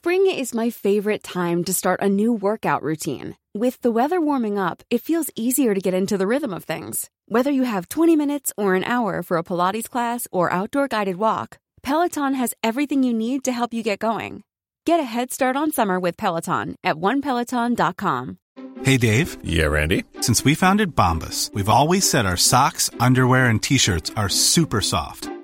Spring is my favorite time to start a new workout routine. With the weather warming up, it feels easier to get into the rhythm of things. Whether you have 20 minutes or an hour for a Pilates class or outdoor guided walk, Peloton has everything you need to help you get going. Get a head start on summer with Peloton at onepeloton.com. Hey, Dave. Yeah, Randy. Since we founded Bombas, we've always said our socks, underwear, and T-shirts are super soft.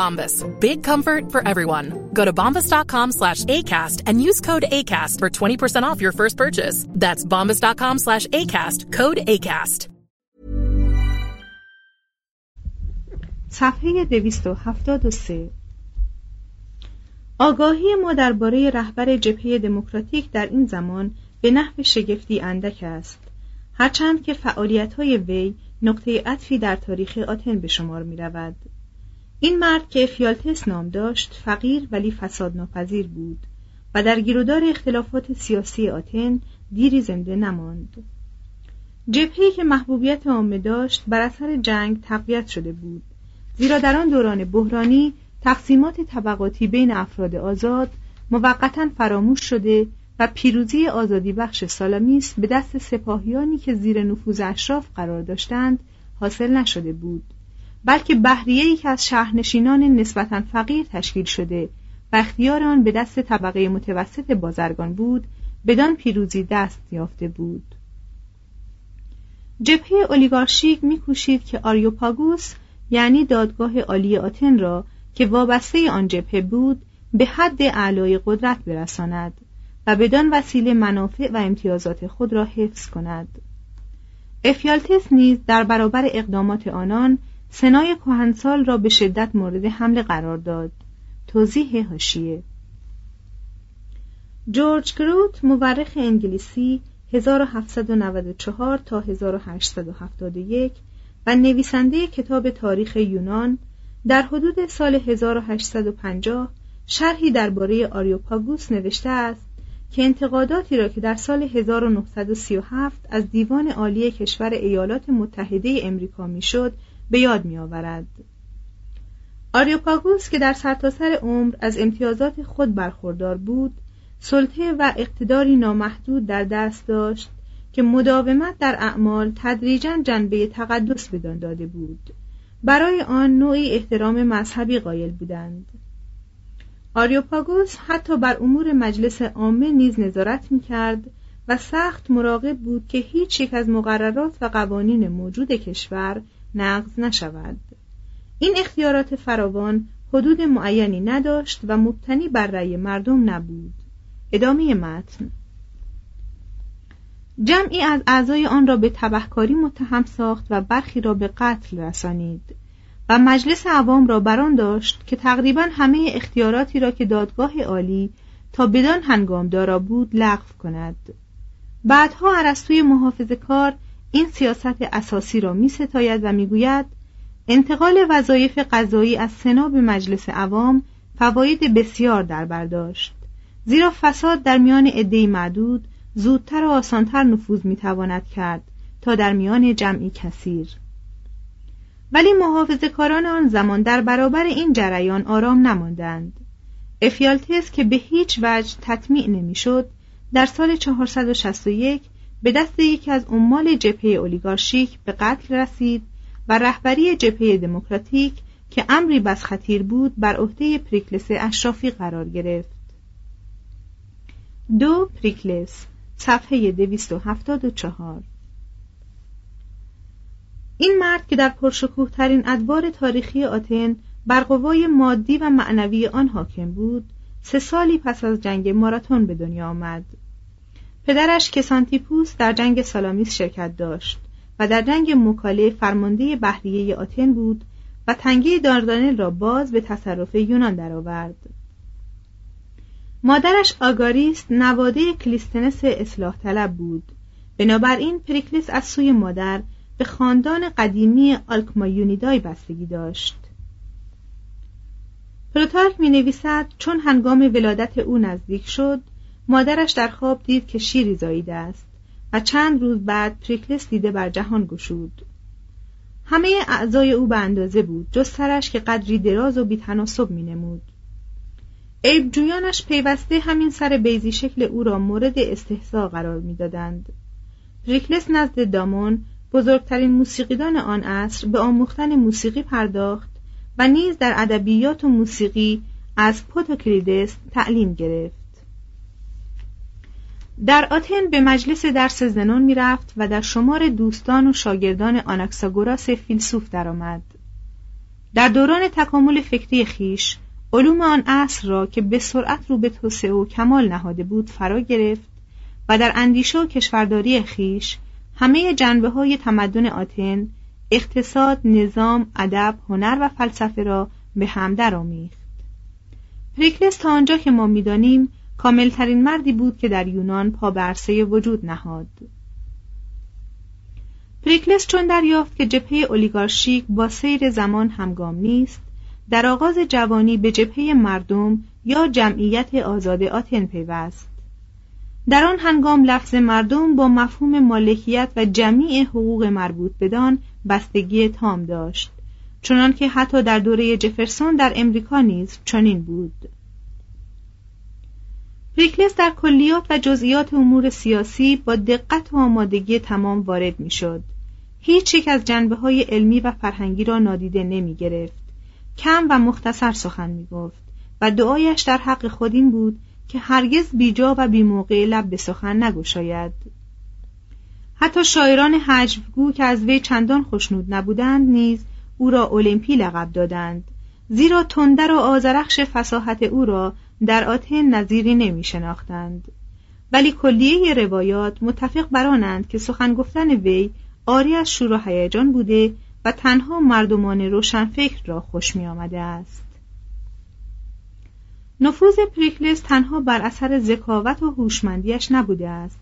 Bombas. Big comfort for everyone. Go to bombas.com/ACAST and use code ACAST for 20% off your first purchase. That's bombas.com/ACAST. Code ACAST. صفحه 273. آگاهی ما درباره رهبر جبهه دموکراتیک در این زمان به نحو شگفتی اندک است. هرچند که فعالیت‌های وی نقطه عطفی در تاریخ آتن به شمار می‌رود. این مرد که فیالتس نام داشت فقیر ولی فساد ناپذیر بود و در گیرودار اختلافات سیاسی آتن دیری زنده نماند. جبهه‌ای که محبوبیت عامه داشت بر اثر جنگ تقویت شده بود، زیرا در آن دوران بحرانی تقسیمات طبقاتی بین افراد آزاد موقتاً فراموش شده و پیروزی آزادی بخش سالامیس به دست سپاهیانی که زیر نفوذ اشراف قرار داشتند حاصل نشده بود، بلکه بحریه‌ای که از شهرنشینان نسبتاً فقیر تشکیل شده و اختیار آن به دست طبقه متوسط بازرگان بود، بدان پیروزی دست یافته بود. جبهه اولیگارشیک می‌کوشید که آریوپاگوس، یعنی دادگاه عالی آتن را که وابسته آن جبهه بود، به حد اعلای قدرت برساند و بدان وسیله منافع و امتیازات خود را حفظ کند. افیالتس نیز در برابر اقدامات آنان سنای کهنسال را به شدت مورد حمله قرار داد. توضیح حاشیه. جورج کروت، مورخ انگلیسی 1794 تا 1871 و نویسنده کتاب تاریخ یونان، در حدود سال 1850 شرحی درباره آریوپاگوس نوشته است که انتقاداتی را که در سال 1937 از دیوان عالی کشور ایالات متحده امریکا میشد به یاد می آورد. آریوپاگوس که در سرتاسر عمر از امتیازات خود برخوردار بود، سلطه و اقتداری نامحدود در دست داشت که مداومت در اعمال تدریجاً جنبه تقدس بدان داده بود. برای آن نوعی احترام مذهبی قائل بودند. آریوپاگوس حتی بر امور مجلس عامه نیز نظارت می‌کرد و سخت مراقب بود که هیچ یک از مقررات و قوانین موجود کشور نقض نشود. این اختیارات فراوان حدود معینی نداشت و مبتنی بر رأی مردم نبود. ادامه متن. جمعی از اعضای آن را به تبهکاری متهم ساخت و برخی را به قتل رسانید و مجلس عوام را بران داشت که تقریباً همه اختیاراتی را که دادگاه عالی تا بدان هنگام دارا بود لغو کند. بعدها ارسطوی محافظه‌کار این سیاست اساسی را می ستاید و می گوید انتقال وظایف قضایی از سنا به مجلس عوام فواید بسیار در بر داشت، زیرا فساد در میان عده‌ای معدود زودتر و آسانتر نفوذ میتواند کرد تا در میان جمعی کثیر. ولی محافظه‌کاران آن زمان در برابر این جریان آرام نماندند. افیالتس که به هیچ وجه تطمیع نمیشد، در سال 461 به دست یکی از عمال جبهه اولیگارشیک به قتل رسید و رهبری جبهه دموکراتیک که امری بس خطیر بود بر عهده پریکلس اشرافی قرار گرفت. دو پریکلس، صفحه 274. این مرد که در پرشکوه ترین ادوار تاریخی آتن بر قوای مادی و معنوی آن حاکم بود، 3 سالی پس از جنگ ماراتون به دنیا آمد. پدرش کسانتیپوس در جنگ سالامیس شرکت داشت و در جنگ مکاله فرمانده بحریه آتن بود و تنگه داردانل را باز به تصرف یونان درآورد. مادرش آگاریست نواده کلیستنس اصلاح طلب بود. بنابراین پریکلس از سوی مادر به خاندان قدیمی آلکمایونیدای بستگی داشت. پلوتارک می نویسد چون هنگام ولادت او نزدیک شد، مادرش در خواب دید که شیری زاییده است و چند روز بعد پریکلس دیده بر جهان گشود. همه اعضای او به اندازه بود، جز سرش که قدری دراز و بی‌تناسب می نمود. عیب جویانش پیوسته همین سر بیضی شکل او را مورد استحسان قرار می‌دادند. پریکلس نزد دامون، بزرگترین موسیقیدان آن عصر، به آموختن موسیقی پرداخت و نیز در ادبیات و موسیقی از پوتوکریدس تعلیم گرفت. در آتن به مجلس درس زنون می‌رفت و در شمار دوستان و شاگردان آناکساگوراس فیلسوف درآمد. در دوران تکامل فکری خویش، علوم آن عصر را که به سرعت رو به توسعه و کمال نهاده بود فرا گرفت و در اندیشه و کشورداری خویش همه جنبه‌های تمدن آتن، اقتصاد، نظام، ادب، هنر و فلسفه را به هم درآمیخت. پریکلس تا آنجا که ما می‌دانیم کامل‌ترین مردی بود که در یونان پا به عرصه وجود نهاد. پریکلس چون دریافت که جبهه اولیگارشیک با سیر زمان همگام نیست، در آغاز جوانی به جبهه مردم یا جمعیت آزاد آتن پیوست. در آن هنگام لفظ مردم با مفهوم مالکیت و جمیع حقوق مربوط بدان بستگی تام داشت، چنان که حتی در دوره جفرسون در امریکا نیز چنین بود. پریکلس در کلیات و جزئیات امور سیاسی با دقت و آمادگی تمام وارد می شد. هیچ یک از جنبه‌های علمی و فرهنگی را نادیده نمی گرفت. کم و مختصر سخن می گفت و دعایش در حق خود این بود که هرگز بیجا و بیموقع لب به سخن نگشاید. حتی شاعران هجوگو که از وی چندان خوشنود نبودند نیز او را المپی لقب دادند، زیرا تندر و آذرخش فصاحت او را در آتن نظیری نمی شناختند. ولی کلیه روایات متفق برانند که سخن گفتن وی عاری از شور و هیجان بوده و تنها مردمان روشنفکر را خوش می آمده است. نفوذ پریکلس تنها بر اثر ذکاوت و هوشمندیش نبوده است،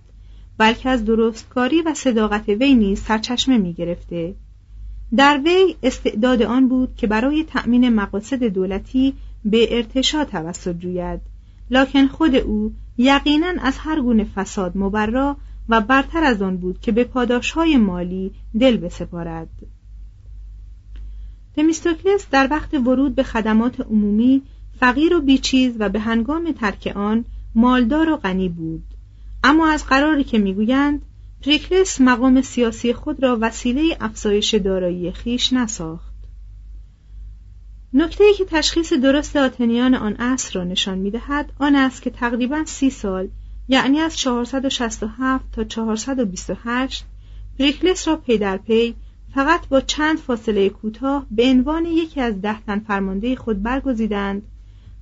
بلکه از درستکاری و صداقت وی نیز سرچشمه می گرفته. در وی استعداد آن بود که برای تأمین مقاصد دولتی به ارتشا توسل جوید، لکن خود او یقیناً از هر گونه فساد مبرا و برتر از آن بود که به پاداش‌های مالی دل بسپارد. تمیستوکلس در وقت ورود به خدمات عمومی فقیر و بیچیز و به هنگام ترک آن مالدار و غنی بود، اما از قراری که میگویند پریکلس مقام سیاسی خود را وسیله افزایش دارایی خویش نساخت. نکته‌ای که تشخیص درست آتنیان آن عصر را نشان می‌دهد آن است که تقریباً 30 سال، یعنی از 467 تا 428، پریکلس را پی در پی فقط با چند فاصله کوتاه به عنوان یکی از 10 تن فرمانده خود برگزیدند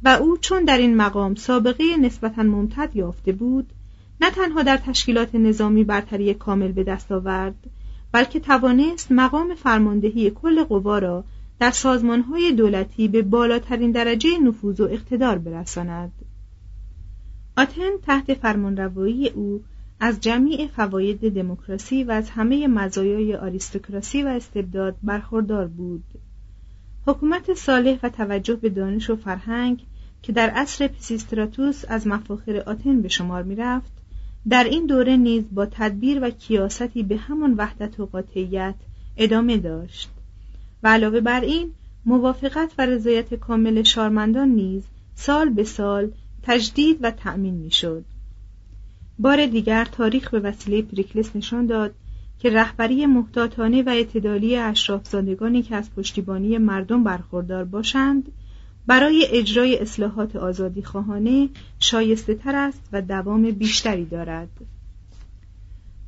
و او چون در این مقام سابقه نسبتاً ممتد یافته بود، نه تنها در تشکیلات نظامی برتری کامل به دست آورد، بلکه توانست مقام فرماندهی کل قوا را در سازمان‌های دولتی به بالاترین درجه نفوذ و اقتدار برساند. آتن تحت فرمانروایی او از جمیع فواید دموکراسی و از همه مزایای آریستوکراسی و استبداد برخوردار بود. حکومت صالح و توجه به دانش و فرهنگ که در عصر پسیستراتوس از مفاخر آتن به شمار می‌رفت، در این دوره نیز با تدبیر و کیاستی به همان وحدت و قاطعیت ادامه داشت و علاوه بر این موافقت و رضایت کامل شارمندان نیز سال به سال تجدید و تأمین می شد. بار دیگر تاریخ به وسیله پریکلس نشان داد که رهبری محتاطانه و اعتدالی اشرافزادگانی که از پشتیبانی مردم برخوردار باشند برای اجرای اصلاحات آزادی خواهانه شایسته تر است و دوام بیشتری دارد.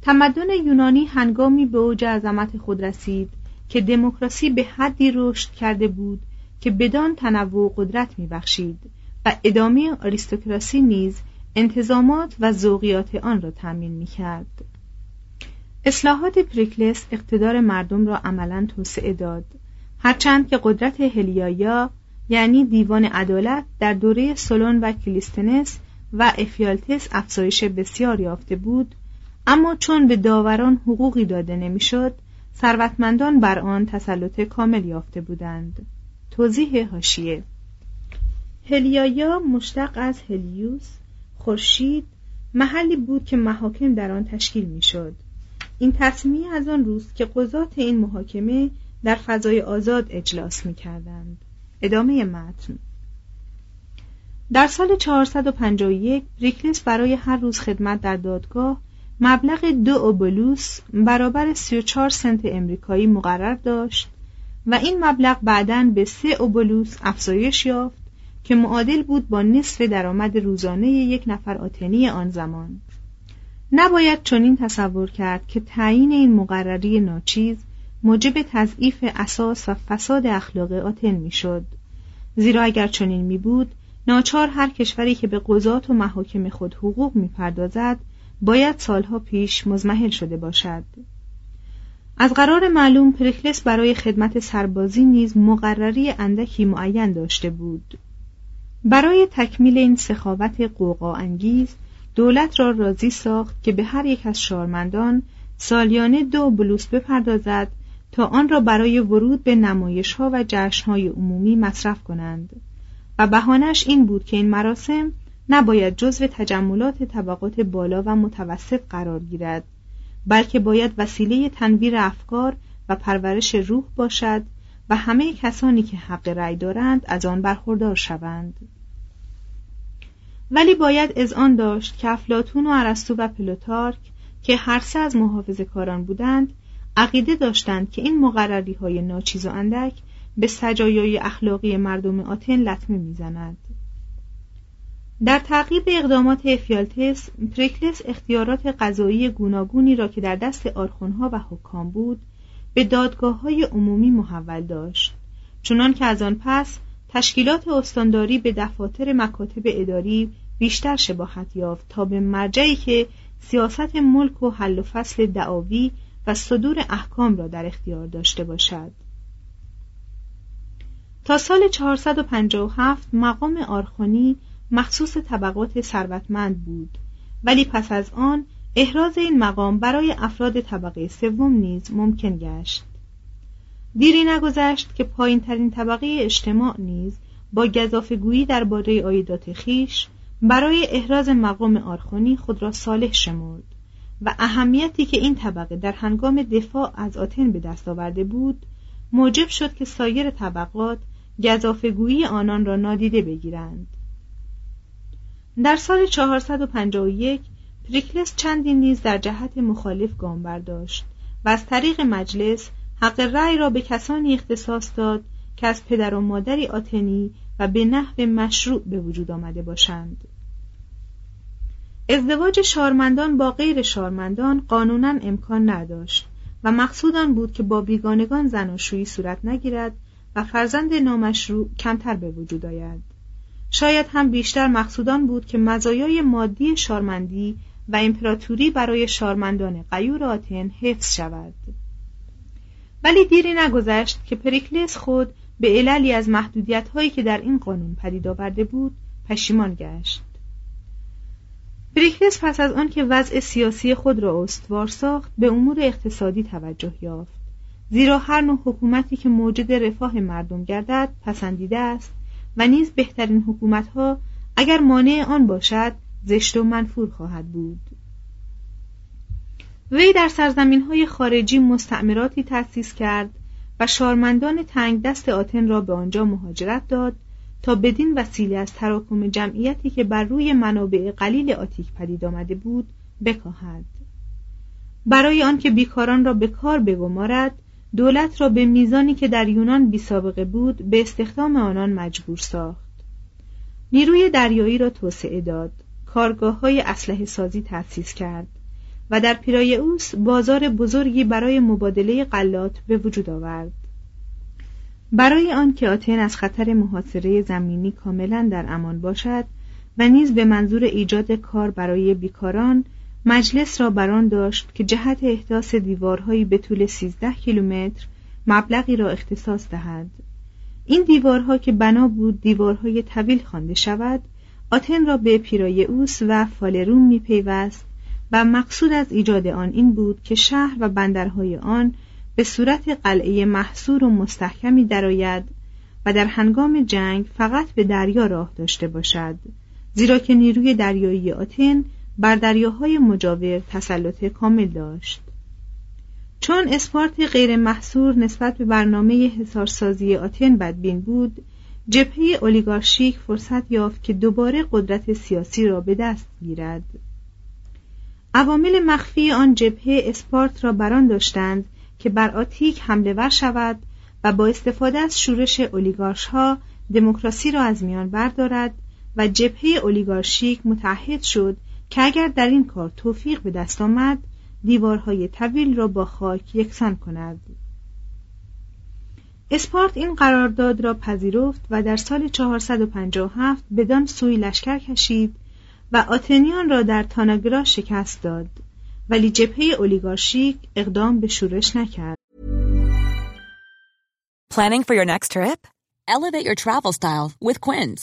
تمدن یونانی هنگامی به اوج عظمت خود رسید که دموکراسی به حدی رشد کرده بود که بدان تنوع و قدرت می‌بخشید و ادامه آریستوکراسی نیز انتظامات و ذوقیات آن را تضمین می‌کرد. اصلاحات پریکلس اقتدار مردم را عملاً توسعه داد، هرچند که قدرت هلیایا یعنی دیوان عدالت در دوره سلون و کلیستنس و افیالتس افزایش بسیار یافته بود، اما چون به داوران حقوقی داده نمی‌شد، ثروتمندان بر آن تسلط کامل یافته بودند. توضیح حاشیه: هلیایا مشتق از هلیوس، خورشید، محلی بود که محاکم در آن تشکیل می‌شد. این تصمیه از آن روز که قضات این محاکمه در فضای آزاد اجلاس می‌کردند. ادامه متن. در سال 451 پریکلس برای هر روز خدمت در دادگاه مبلغ 2 اوبولوس برابر 34 سنت امریکایی مقرر داشت و این مبلغ بعداً به 3 اوبولوس افزایش یافت که معادل بود با نصف درآمد روزانه یک نفر آتنی آن زمان. نباید چنین تصور کرد که تعیین این مقرری ناچیز موجب تضعیف اساس و فساد اخلاق آتن میشد، زیرا اگر چنین می بود ناچار هر کشوری که به قضات و محاکم خود حقوق میپردازد باید سالها پیش مضمحل شده باشد. از قرار معلوم پریکلس برای خدمت سربازی نیز مقرری اندکی معین داشته بود. برای تکمیل این سخاوت قوقا انگیز دولت را راضی ساخت که به هر یک از شارمندان سالیانه 2 اوبولوس بپردازد تا آن را برای ورود به نمایش‌ها و جشن‌های عمومی مصرف کنند و بهانه‌اش این بود که این مراسم نباید جزو تجملات طبقات بالا و متوسط قرار گیرد، بلکه باید وسیله تنویر افکار و پرورش روح باشد و همه کسانی که حق رأی دارند از آن برخوردار شوند. ولی باید از آن داشت که افلاطون و ارسطو و پلوتارک که هر سه از محافظه‌کاران بودند عقیده داشتند که این مقرری‌های ناچیز و اندک به سجایای اخلاقی مردم آتن لطمه می‌زند. در تعقیب اقدامات افیالتس، پریکلس اختیارات قضایی گوناگونی را که در دست آرخون‌ها و حکام بود، به دادگاه‌های عمومی محول داشت، چنان که از آن پس تشکیلات استانداری به دفاتر مکاتب اداری بیشتر شباهت یافت تا به مرجعی که سیاست ملک و حل و فصل دعاوی و صدور احکام را در اختیار داشته باشد. تا سال 457 مقام آرخونی مخصوص طبقات ثروتمند بود، ولی پس از آن احراز این مقام برای افراد طبقه سوم نیز ممکن گشت. دیری نگذشت که پایین‌ترین طبقه اجتماع نیز با گزافه‌گویی درباره عایدات خویش برای احراز مقام آرخونی خود را صالح شمرد و اهمیتی که این طبقه در هنگام دفاع از آتن به دست آورده بود موجب شد که سایر طبقات گزافه‌گویی آنان را نادیده بگیرند. در سال 451 پریکلس چندی نیز در جهت مخالف گام برداشت و از طریق مجلس حق رأی را به کسانی اختصاص داد که از پدر و مادری آتنی و به نحو مشروع به وجود آمده باشند. ازدواج شارمندان با غیر شارمندان قانوناً امکان نداشت و مقصود آن بود که با بیگانگان زناشویی صورت نگیرد و فرزند نامشروع کمتر به وجود آید. شاید هم بیشتر مقصود آن بود که مزایای مادی شارمندی و امپراتوری برای شارمندان غیور آتن حفظ شود. ولی دیری نگذشت که پریکلس خود به عللی از محدودیت‌هایی که در این قانون پدید آورده بود پشیمان گشت. پریکلس پس از آن که وضع سیاسی خود را استوار ساخت به امور اقتصادی توجه یافت، زیرا هر نوع حکومتی که موجب رفاه مردم گردد پسندیده است و نیز بهترین حکومت‌ها اگر مانع آن باشد زشت و منفور خواهد بود. وی در سرزمین‌های خارجی مستعمراتی تأسیس کرد و شارمندان تنگ دست آتن را به آنجا مهاجرت داد تا بدین وسیله از تراکم جمعیتی که بر روی منابع قلیل آتیک پدید آمده بود بکاهد. برای آنکه بیکاران را به کار بگمارد، دولت را به میزانی که در یونان بی سابقه بود به استخدام آنان مجبور ساخت. نیروی دریایی را توسعه داد، کارگاه‌های اسلحه سازی تأسیس کرد و در پیرایئوس بازار بزرگی برای مبادله غلات به وجود آورد. برای آنکه آتن از خطر محاصره زمینی کاملا در امان باشد و نیز به منظور ایجاد کار برای بیکاران، مجلس را بران داشت که جهت احداث دیوارهایی به طول 13 کیلومتر مبلغی را اختصاص دهد. این دیوارها که بنا بود دیوارهای طویل خوانده شود، آتن را به پیرایئوس و فالروم میپیوست و مقصود از ایجاد آن این بود که شهر و بندرهای آن به صورت قلعه محصور و مستحکمی درآید و در هنگام جنگ فقط به دریا راه داشته باشد، زیرا که نیروی دریایی آتن بر دریاهای مجاور تسلط کامل داشت. چون اسپارت غیر محصور نسبت به برنامه حصارسازی آتن بدبین بود، جبهه اولیگارشیک فرصت یافت که دوباره قدرت سیاسی را به دست گیرد. عوامل مخفی آن جبهه اسپارت را بران داشتند که بر آتیک حمله ور شود و با استفاده از شورش اولیگارش‌ها دموکراسی را از میان بردارد و جبهه اولیگارشیک متحد شد که اگر در این کار توفیق به دست آمد دیوارهای طویل را با خاک یکسان کند. اسپارت این قرارداد را پذیرفت و در سال 457 بدان سوی لشکر کشید و آتنیان را در تاناگرا شکست داد، ولی جبهه اولیگارشیک اقدام به شورش نکرد. Planning for your next trip? Elevate your travel style with Quince.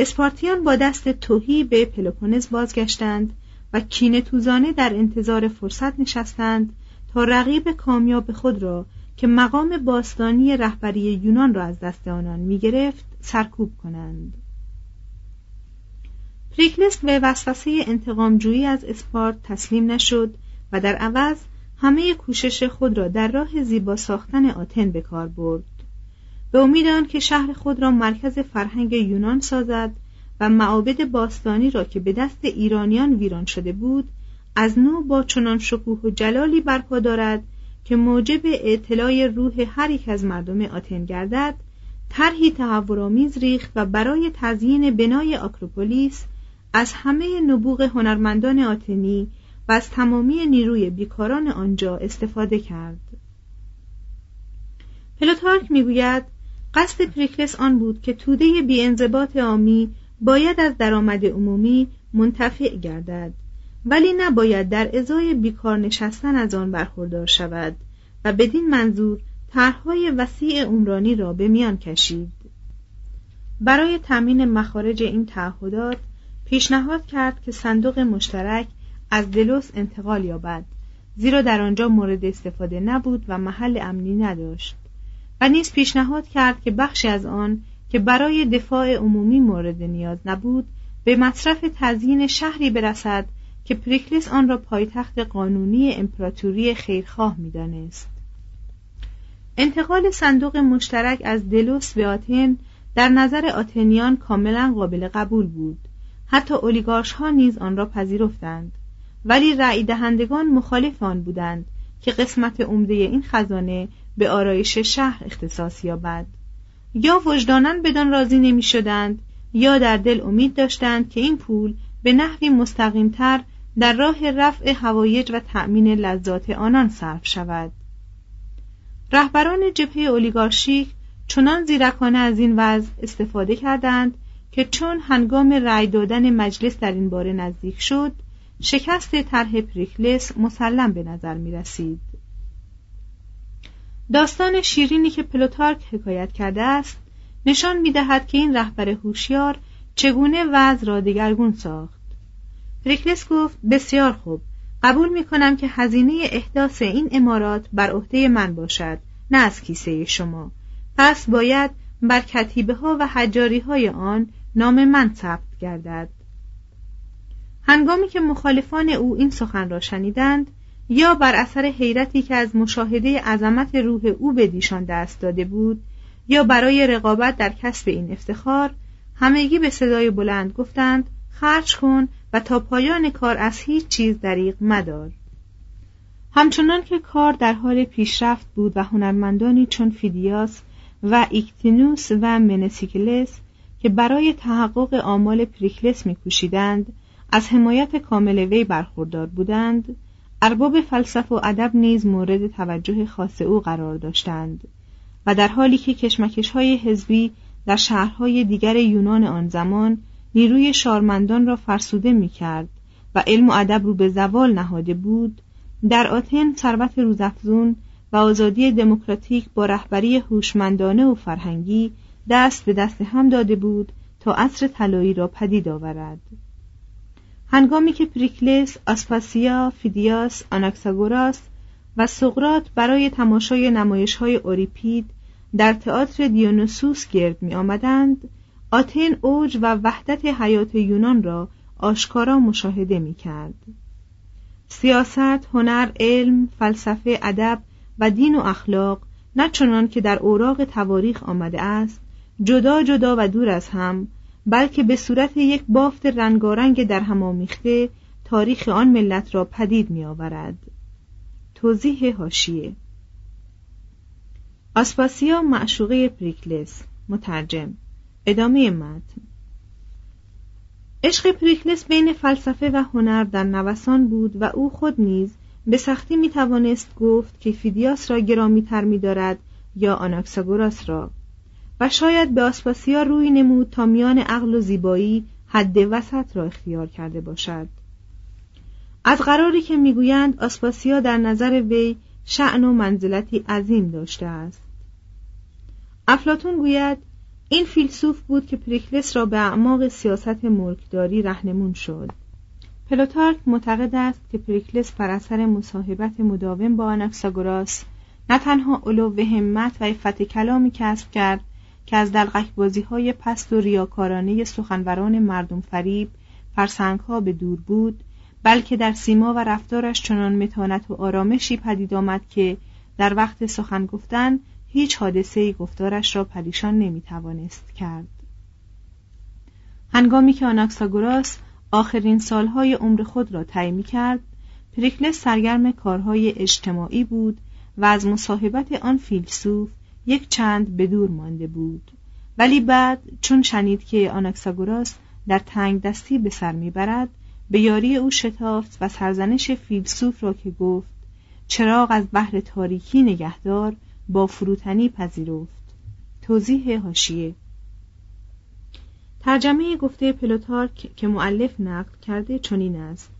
اسپارتیان با دست تهی به پلوپونز بازگشتند و کینه توزانه در انتظار فرصت نشستند تا رقیب کامیاب خود را که مقام باستانی رهبری یونان را از دست آنان می‌گرفت سرکوب کنند. پریکلس به وسوسه انتقام‌جویی از اسپارت تسلیم نشد و در عوض همه کوشش خود را در راه زیبا ساختن آتن به کار برد، به امید آن که شهر خود را مرکز فرهنگ یونان سازد و معابد باستانی را که به دست ایرانیان ویران شده بود از نو با چنان شکوه و جلالی برپا دارد که موجب اطلاع روح هر یک از مردم آتن گردد، طرحی تحورآمیز ریخت و برای تزیین بنای آکروپولیس از همه نبوغ هنرمندان آتنی و از تمامی نیروی بیکاران آنجا استفاده کرد. پلوتارک میگوید قصد پریکلس آن بود که توده بی‌انضباط عامی باید از درآمد عمومی منتفع گردد، ولی نباید در ازای بیکار نشستن از آن برخوردار شود و بدین منظور طرح‌های وسیع عمرانی را به میان کشید. برای تامین مخارج این تعهدات پیشنهاد کرد که صندوق مشترک از دلوس انتقال یابد، زیرا در آنجا مورد استفاده نبود و محل امنی نداشت، و نیز پیشنهاد کرد که بخشی از آن که برای دفاع عمومی مورد نیاز نبود به مصرف تزیین شهری برسد که پریکلس آن را پایتخت قانونی امپراتوری خیرخواه می‌دانست. انتقال صندوق مشترک از دلوس به آتن در نظر آتنیان کاملا قابل قبول بود، حتی اولیگارش‌ها نیز آن را پذیرفتند، ولی رأی دهندگان مخالف آن بودند که قسمت عمده این خزانه به آرایش شهر اختصاص یابد. یا وجداناً بدان راضی نمی‌شدند یا در دل امید داشتند که این پول به نحوی مستقیم‌تر در راه رفع حوایج و تأمین لذات آنان صرف شود. رهبران جبهه اولیگارشیک چنان زیرکانه از این وضع استفاده کردند که چون هنگام رأی دادن مجلس در این باره نزدیک شد، شکست طرح پریکلس مسلم به نظر می رسید. داستان شیرینی که پلوتارک حکایت کرده است نشان می دهد که این رهبر هوشیار چگونه وضع را دگرگون ساخت. پریکلس گفت بسیار خوب، قبول می کنم که هزینه احداث این عمارات بر عهده من باشد، نه از کیسه شما، پس باید بر کتیبه ها و حجاری های آن نام من ثبت گردد. هنگامی که مخالفان او این سخن را شنیدند، یا بر اثر حیرتی که از مشاهده عظمت روح او به دیشان دست داده بود، یا برای رقابت در کسب این افتخار، همگی به صدای بلند گفتند خرج کن و تا پایان کار از هیچ چیز دریغ مدار. همچنان که کار در حال پیشرفت بود و هنرمندانی چون فیدیاس و ایکتینوس و منسیکلس که برای تحقق آمال پریکلس می‌کوشیدند از حمایت کامل وی برخوردار بودند، ارباب فلسفه و ادب نیز مورد توجه خاص او قرار داشتند و در حالی که کشمکش‌های حزبی در شهرهای دیگر یونان آن زمان نیروی شارمندان را فرسوده می‌کرد و علم و ادب رو به زوال نهاده بود، در آتن ثروت روزافزون و آزادی دموکراتیک با رهبری هوشمندانه و فرهنگی دست به دست هم داده بود تا عصر طلایی را پدید آورد. هنگامی که پریکلس، آسپاسیا، فیدیاس، آناکساگوراس و سقراط برای تماشای نمایش‌های اوریپید در تئاتر دیونوسوس گرد می‌آمدند، آتن اوج و وحدت حیات یونان را آشکارا مشاهده می‌کرد. سیاست، هنر، علم، فلسفه، ادب و دین و اخلاق نه چنان که در اوراق تواریخ آمده است، جدا جدا و دور از هم، بلکه به صورت یک بافت رنگارنگ در هم آمیخته تاریخ آن ملت را پدید می آورد. توضیح حاشیه: آسپاسیا معشوقه پریکلس. مترجم. ادامه متن. عشق پریکلس بین فلسفه و هنر در نوسان بود و او خود نیز به سختی می توانست گفت که فیدیاس را گرامی تر می دارد یا آناکساگوراس را، و شاید به آسپاسیا روی نمود تا میان عقل و زیبایی حد وسط را اختیار کرده باشد. از قراری که میگویند آسپاسیا در نظر وی شأن و منزلتی عظیم داشته است. افلاطون گوید این فیلسوف بود که پریکلس را به اعماق سیاست ملکداری رهنمون شد. پلوتارک معتقد است که پریکلس بر اثر مصاحبت مداوم با آناکساگوراس نه تنها علو همت و عفت کلامی کسب کرد که از دلقک‌بازی‌های پست و ریاکارانه سخنوران مردم فریب فرسنگ‌ها به دور بود، بلکه در سیما و رفتارش چنان متانت و آرامشی پدید آمد که در وقت سخن گفتن هیچ حادثه‌ای گفتارش را پریشان نمی‌توانست کرد. هنگامی که آناکساگوراس آخرین سالهای عمر خود را طی می‌کرد، پریکلس سرگرم کارهای اجتماعی بود و از مصاحبت آن فیلسوف یک چند به دور مانده بود. ولی بعد چون شنید که آناکساگوراس در تنگ دستی به سر می‌برد، به یاری او شتافت و سرزنش فیلسوف را که گفت چراغ از بحر تاریکی نگهدار با فروتنی پذیرفت. توضیح حاشیه: ترجمه گفته پلوتارک که مؤلف نقل کرده چنین است: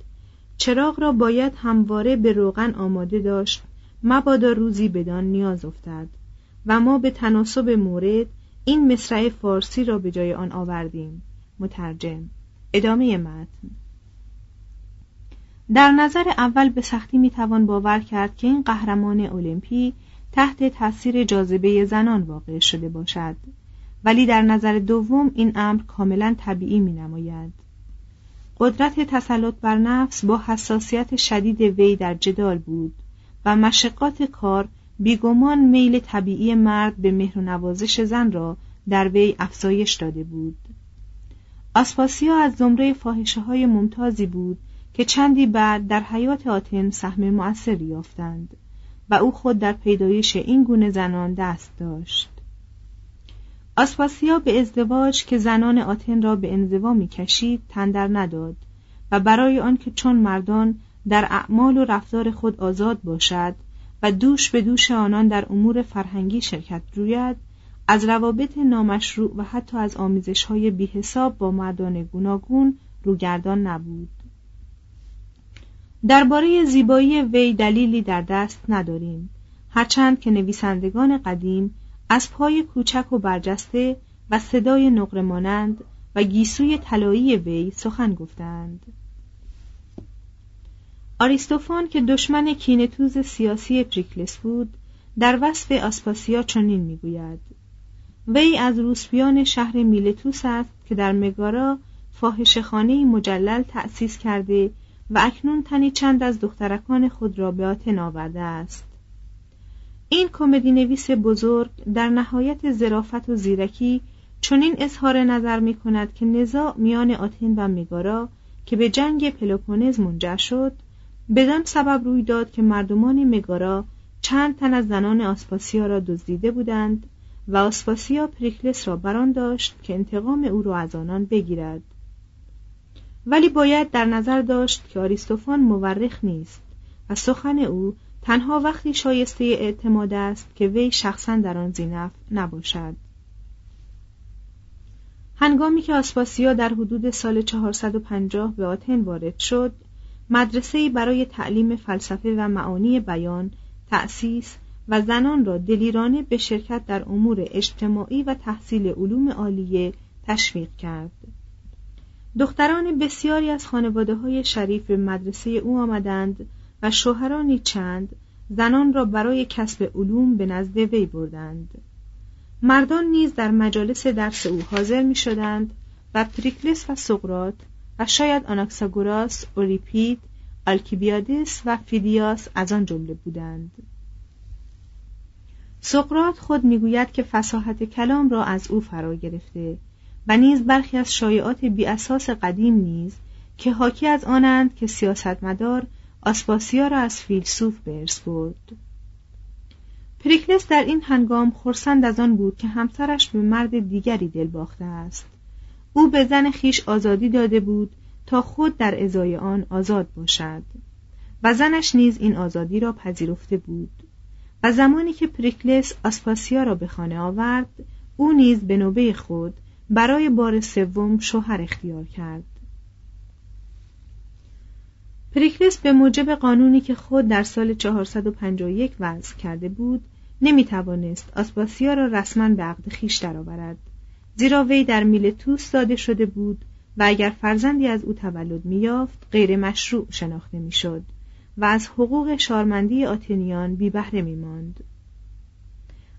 چراغ را باید همواره به روغن آماده داشت، مبادا روزی بدان نیاز افتد، و ما به تناسب مورد این مصرع فارسی را به جای آن آوردیم. مترجم. ادامه متن. در نظر اول به سختی میتوان باور کرد که این قهرمان المپی تحت تاثیر جاذبه زنان واقع شده باشد، ولی در نظر دوم این امر کاملا طبیعی مینماید. قدرت تسلط بر نفس با حساسیت شدید وی در جدال بود و مشقات کار بیگمان میل طبیعی مرد به مهر و نوازش زن را در وی افزایش داده بود. آسپاسیا از زمره فاحشه‌های ممتازی بود که چندی بعد در حیات آتن سهم مؤثری یافتند و او خود در پیدایش این گونه زنان دست داشت. آسپاسیا به ازدواج که زنان آتن را به انزوا می‌کشید تندر نداد و برای آنکه چون مردان در اعمال و رفتار خود آزاد باشد و دوش به دوش آنان در امور فرهنگی شرکت جوید، از روابط نامشروع و حتی از آمیزش‌های بی‌حساب با مردان گوناگون روگردان نبود. درباره زیبایی وی دلیلی در دست نداریم، هرچند که نویسندگان قدیم از پای کوچک و برجسته و صدای نقره مانند و گیسوی طلایی وی سخن گفتند. آریستوفان که دشمن کینه‌توز سیاسی پریکلس بود، در وصف آسپاسیا چنین میگوید: وی از روسپیان شهر میلتوس است که در مگارا فاحشه‌خانه‌ای مجلل تأسیس کرده و اکنون تنی چند از دخترکان خود را به آتن آورده است. این کمدی نویس بزرگ در نهایت ظرافت و زیرکی چنین اظهار نظر می کند که نزاع میان آتن و مگارا که به جنگ پلوپونز منجر شد، بدان سبب روی داد که مردمان مگارا چند تن از زنان آسپاسیا را دزدیده بودند و آسپاسیا پریکلس را بران داشت که انتقام او را از آنان بگیرد. ولی باید در نظر داشت که آریستوفان مورخ نیست و سخن او تنها وقتی شایسته اعتماد است که وی شخصا در آن ذینفع نباشد. هنگامی که آسپاسیا در حدود سال 450 به آتن وارد شد، مدرسه‌ای برای تعلیم فلسفه و معانی بیان تأسیس و زنان را دلیرانه به شرکت در امور اجتماعی و تحصیل علوم عالیه تشویق کرد. دختران بسیاری از خانواده‌های شریف به مدرسه او آمدند و شوهرانی چند زنان را برای کسب علوم به نزد وی بردند. مردان نیز در مجالس درس او حاضر می‌شدند و پریکلس و سقراط و شاید آناکساگوراس، اوریپید، آلکیبیادس و فیدیاس از آن جمله بودند. سقراط خود می‌گوید که فصاحت کلام را از او فرا گرفته و نیز برخی از شایعات بی اساس قدیم نیز که حاکی از آنند که سیاستمدار آسپاسیا را از فیلسوف به ارث برد. پریکلس در این هنگام خرسند از آن بود که همسرش به مرد دیگری دل باخته است. او به زن خیش آزادی داده بود تا خود در ازای آن آزاد باشد و زنش نیز این آزادی را پذیرفته بود. و زمانی که پریکلس آسپاسیا را به خانه آورد، او نیز به نوبه خود برای بار سوم شوهر اختیار کرد. پریکلس به موجب قانونی که خود در سال 451 وضع کرده بود، نمیتوانست آسپاسیا را رسما به عقد خیش درآورد، زیرا وی در میلتوس داده شده بود و اگر فرزندی از او تولد می‌یافت، غیر مشروع شناخته می‌شد و از حقوق شارمندی آتنیان بی بهره می‌ماند.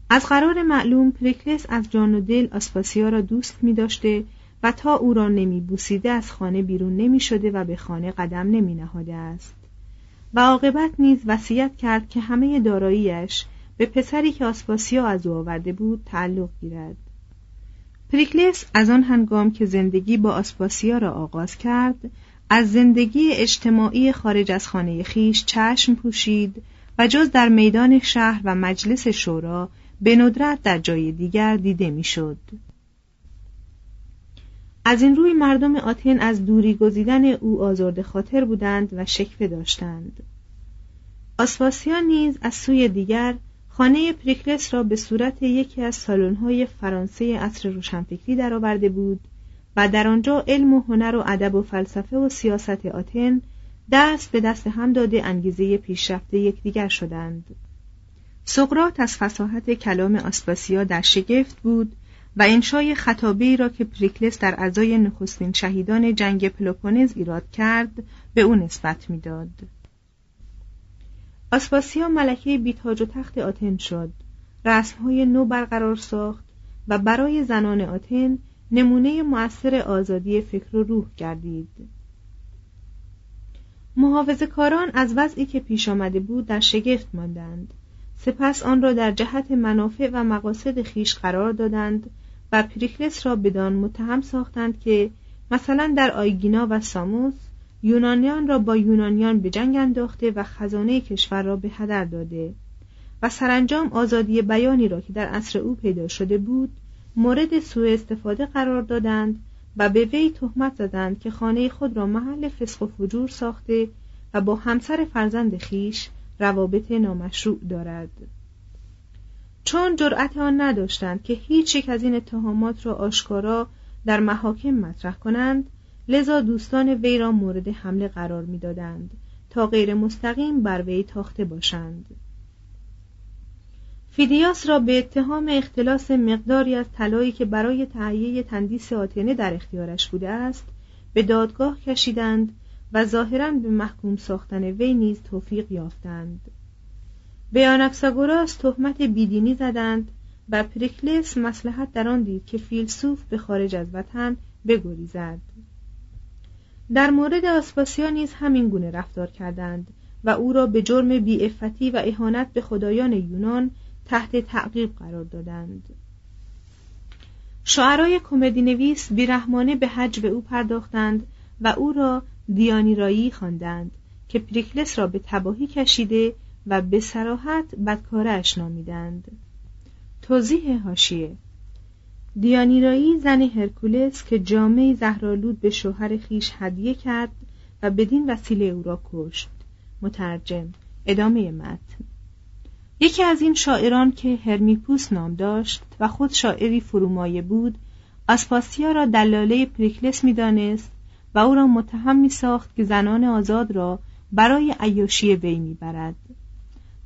از قرار معلوم پریکلس از جان و دل آسپاسیا را دوست می داشته و تا او را نمی بوسیده از خانه بیرون نمی شده و به خانه قدم نمی نهاده است. و عاقبت نیز وصیت کرد که همه داراییش به پسری که آسپاسیا از او آورده بود تعلق گیرد. پریکلس از آن هنگام که زندگی با آسپاسیا را آغاز کرد، از زندگی اجتماعی خارج از خانه خیش چشم پوشید و جز در میدان شهر و مجلس شورا به ندرت در جای دیگر دیده میشد. از این روی مردم آتن از دوری گزیدن او آزرده خاطر بودند و شکوه داشتند. آسپاسیا نیز از سوی دیگر خانه پریکلس را به صورت یکی از سالن‌های فرانسه عصر روشنفکری درآورده بود و در آنجا علم و هنر و ادب و فلسفه و سیاست آتن دست به دست هم داده انگیزه پیشرفت یکدیگر شدند. سقراط از فصاحت کلام آسپاسیا در شگفت بود و انشای خطابه‌ای را که پریکلس در عزای نخستین شهیدان جنگ پلوپونز ایراد کرد به او نسبت می‌داد. آسپاسیا ملکه بی‌تاج و تخت آتن شد، رسم‌های نو برقرار ساخت و برای زنان آتن نمونه مؤثر آزادی فکر و روح گردید. محافظه‌کاران از وضعی که پیش آمده بود در شگفت ماندند، سپس آن را در جهت منافع و مقاصد خیش قرار دادند و پریکلس را بدان متهم ساختند که مثلا در آیگینا و ساموس یونانیان را با یونانیان به جنگ انداخته و خزانه کشور را به هدر داده و سرانجام آزادی بیانی را که در عصر او پیدا شده بود مورد سوء استفاده قرار دادند و به وی تهمت زدند که خانه خود را محل فسق و فجور ساخته و با همسر فرزند خیش روابط نامشروع دارد. چون جرأت آن نداشتند که هیچ یک از این اتهامات را آشکارا در محاکم مطرح کنند، لذا دوستان وی را مورد حمله قرار می‌دادند تا غیر مستقیم بر وی تاخته باشند. فیدیاس را به اتهام اختلاس مقداری از طلایی که برای تهیه تندیس آتنه در اختیارش بوده است به دادگاه کشیدند و ظاهراً به محکوم ساختن وی نیز توفیق یافتند. به آنفساگوراس تهمت بیدینی زدند و پریکلس مصلحت در آن دید که فیلسوف به خارج از وطن بگریزد. در مورد آسپاسیا نیز همین گونه رفتار کردند و او را به جرم بیعفتی و اهانت به خدایان یونان تحت تعقیب قرار دادند. شاعرای کمدی نویس بیرحمانه به هجو او پرداختند و او را دیانیرایی خواندند که پریکلس را به تباهی کشیده و به صراحت بدکاره‌اش نامیدند. توضیح حاشیه: دیانیرایی زن هرکولس که جامه زهرآلود به شوهر خیش هدیه کرد و بدین وسیله او را کشت. مترجم. ادامه متن. یکی از این شاعران که هرمیپوس نام داشت و خود شاعری فرومایه بود، آسپاسیا را دلاله پریکلس می‌دانست و او را متهم می‌ساخت که زنان آزاد را برای عیاشی وی می‌برد.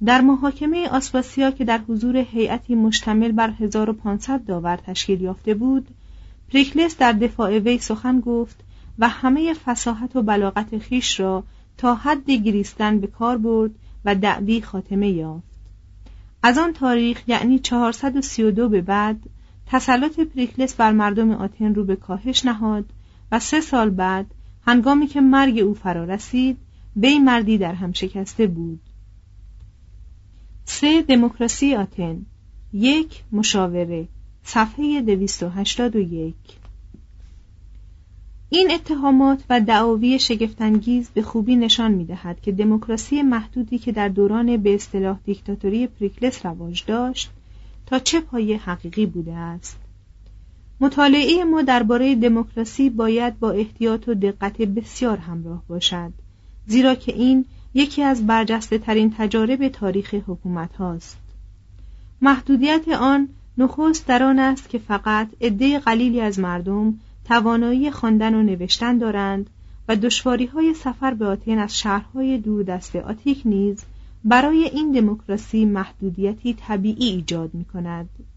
در محاکمه آسپاسیا که در حضور هیئتی مشتمل بر 1500 داور تشکیل یافته بود، پریکلس در دفاع وی سخن گفت و همه فصاحت و بلاغت خیش را تا حد گریستن به کار برد و دعوی خاتمه یافت. از آن تاریخ، یعنی 432 به بعد، تسلط پریکلس بر مردم آتن رو به کاهش نهاد و 3 سال بعد، هنگامی که مرگ او فرا رسید، وی مردی در هم شکسته بود. 3. دموکراسی آتن. 1. مشاوره. صفحه 281. این اتهامات و دعاوی شگفت‌انگیز به خوبی نشان می‌دهد که دموکراسی محدودی که در دوران به اصطلاح دیکتاتوری پریکلس رواج داشت، تا چه پایه حقیقی بوده است. مطالعه ما درباره دموکراسی باید با احتیاط و دقت بسیار همراه باشد، زیرا که این یکی از برجسته‌ترین تجارب تاریخ حکومت هاست. محدودیت آن نخست در آن است که فقط عده قلیلی از مردم توانایی خواندن و نوشتن دارند و دشواری‌های سفر به آتن از شهرهای دوردست آتیک نیز برای این دموکراسی محدودیتی طبیعی ایجاد می‌کند.